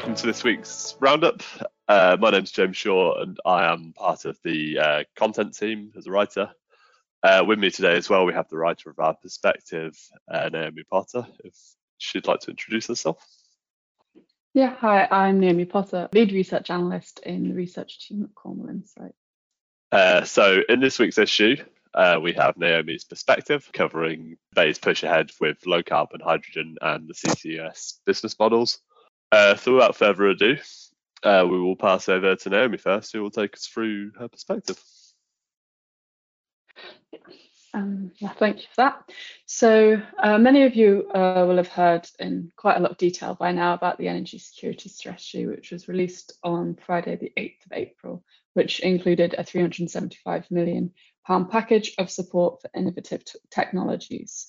welcome to this week's roundup. My name's James Shaw and I am part of the content team as a writer. With me today as well, we have the writer of our perspective, Naomi Potter, if she'd like to introduce herself. Yeah, hi, I'm Naomi Potter, lead research analyst in the research team at Cornwall Insight. So in this week's issue, we have Naomi's perspective covering BEIS push ahead with low carbon hydrogen and the CCUS business models. So without further ado, we will pass over to Naomi first, who will take us through her perspective. Yeah, thank you for that. So many of you will have heard in quite a lot of detail by now about the Energy Security Strategy, which was released on Friday the 8th of April, which included a £375 million package of support for innovative technologies.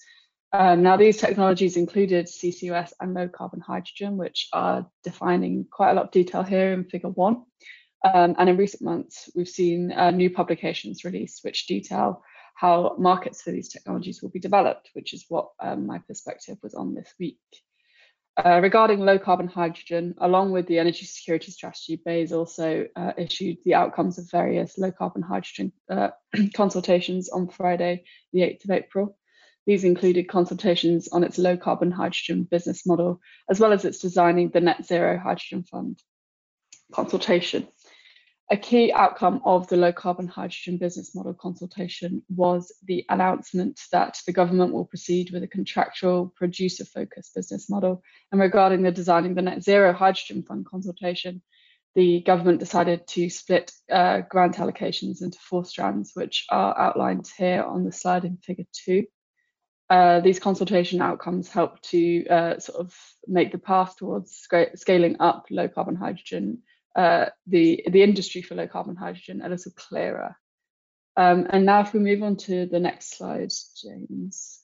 Now, these technologies included CCUS and low carbon hydrogen, which are defined in quite a lot of detail here in Figure 1. And in recent months, we've seen new publications released which detail how markets for these technologies will be developed, which is what my perspective was on this week. Regarding low carbon hydrogen, along with the Energy Security Strategy, BEIS also issued the outcomes of various low carbon hydrogen consultations on Friday, the 8th of April. These included consultations on its low carbon hydrogen business model, as well as its designing the Net Zero Hydrogen Fund consultation. A key outcome of the low carbon hydrogen business model consultation was the announcement that the government will proceed with a contractual producer focused business model. And regarding the designing the Net Zero Hydrogen Fund consultation, the government decided to split grant allocations into four strands, which are outlined here on the slide in Figure 2. These consultation outcomes help to sort of make the path towards scaling up low carbon hydrogen, the industry for low carbon hydrogen, a little clearer. And now if we move on to the next slide, James.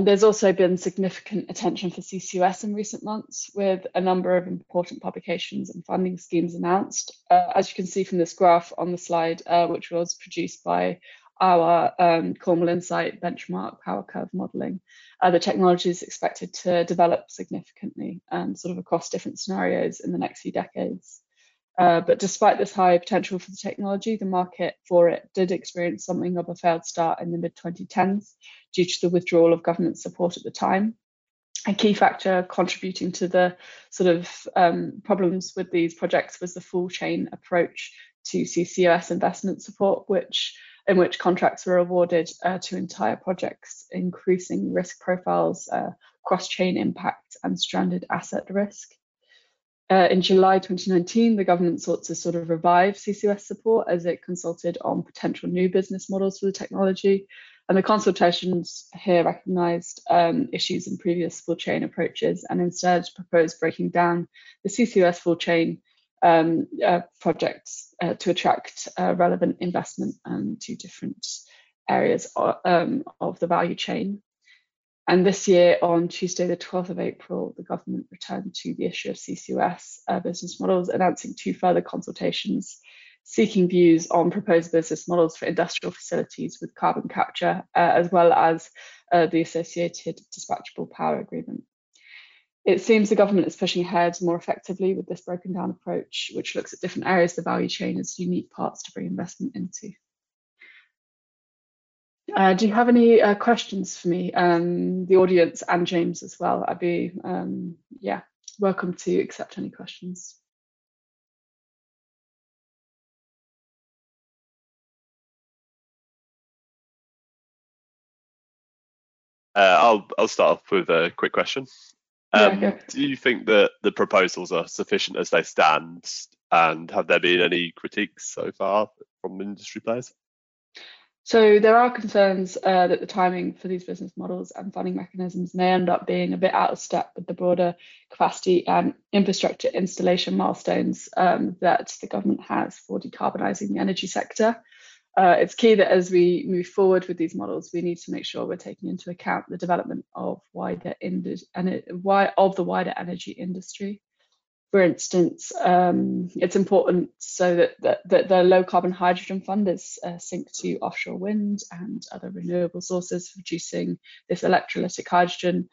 There's also been significant attention for CCUS in recent months, with a number of important publications and funding schemes announced. As you can see from this graph on the slide, which was produced by our Cornwall Insight benchmark power curve modelling, the technology is expected to develop significantly sort of across different scenarios in the next few decades. But despite this high potential for the technology, the market for it did experience something of a failed start in the mid-2010s due to the withdrawal of government support at the time. A key factor contributing to the sort of problems with these projects was the full chain approach to CCUS investment support, in which contracts were awarded to entire projects, increasing risk profiles, cross-chain impact and stranded asset risk. In July 2019, the government sought to sort of revive CCUS support as it consulted on potential new business models for the technology. And the consultations here recognised issues in previous full chain approaches and instead proposed breaking down the CCUS full chain projects to attract relevant investment to different areas of the value chain. And this year, on Tuesday, the 12th of April, the government returned to the issue of CCUS business models, announcing two further consultations, seeking views on proposed business models for industrial facilities with carbon capture, as well as the associated dispatchable power agreement. It seems the government is pushing ahead more effectively with this broken down approach, which looks at different areas of the value chain as unique parts to bring investment into. Do you have any questions for me, the audience and James as well? I'd be, welcome to accept any questions. I'll start off with a quick question. Do you think that the proposals are sufficient as they stand, and have there been any critiques so far from industry players? So there are concerns that the timing for these business models and funding mechanisms may end up being a bit out of step with the broader capacity and infrastructure installation milestones that the government has for decarbonising the energy sector. It's key that as we move forward with these models, we need to make sure we're taking into account the development of the wider energy industry. For instance, it's important so that the low carbon hydrogen fund is synced to offshore wind and other renewable sources, reducing this electrolytic hydrogen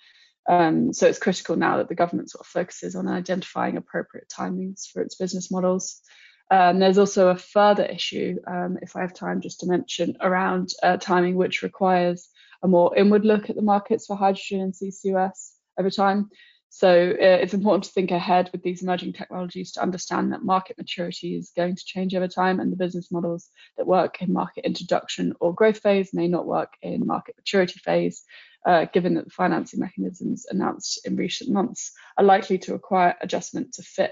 So it's critical now that the government sort of focuses on identifying appropriate timings for its business models. There's also a further issue, if I have time just to mention, around timing, which requires a more inward look at the markets for hydrogen and CCUS over time. So it's important to think ahead with these emerging technologies to understand that market maturity is going to change over time, and the business models that work in market introduction or growth phase may not work in market maturity phase, given that the financing mechanisms announced in recent months are likely to require adjustment to fit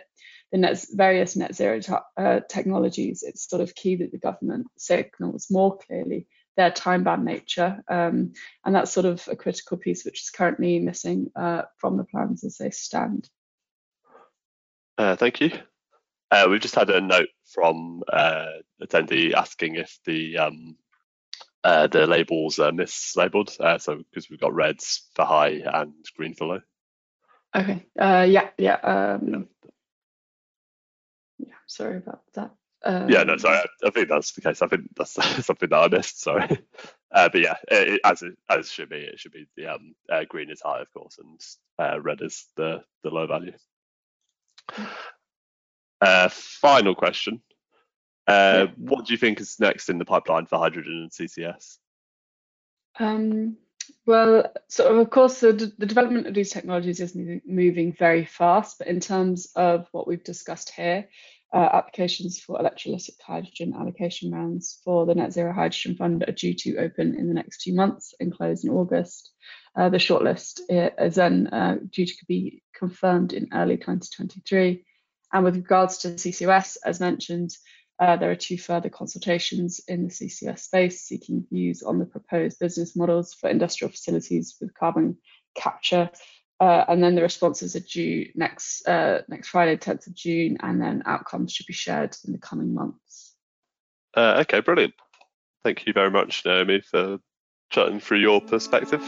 the various net zero technologies. It's sort of key that the government signals more clearly their time-bound nature, and that's sort of a critical piece which is currently missing from the plans as they stand. Thank you. We've just had a note from attendee asking if the the labels are mislabeled, so because we've got reds for high and green for low. Okay. Yeah. Sorry about that. Yeah, no, sorry. I think that's the case. I think that's something that I missed. Sorry, but yeah, as should be, it should be the green is high, of course, and red is the low value. Final question: what do you think is next in the pipeline for hydrogen and CCS? Well, so of course, the development of these technologies is moving very fast, but in terms of what we've discussed here. Applications for electrolytic hydrogen allocation rounds for the Net Zero Hydrogen Fund are due to open in the next 2 months and close in August. The shortlist is then due to be confirmed in early 2023. And with regards to CCUS, as mentioned, there are 2 further consultations in the CCS space seeking views on the proposed business models for industrial facilities with carbon capture. And then the responses are due next Friday, 10th of June, and then outcomes should be shared in the coming months. Okay, brilliant. Thank you very much, Naomi, for chatting through your perspective.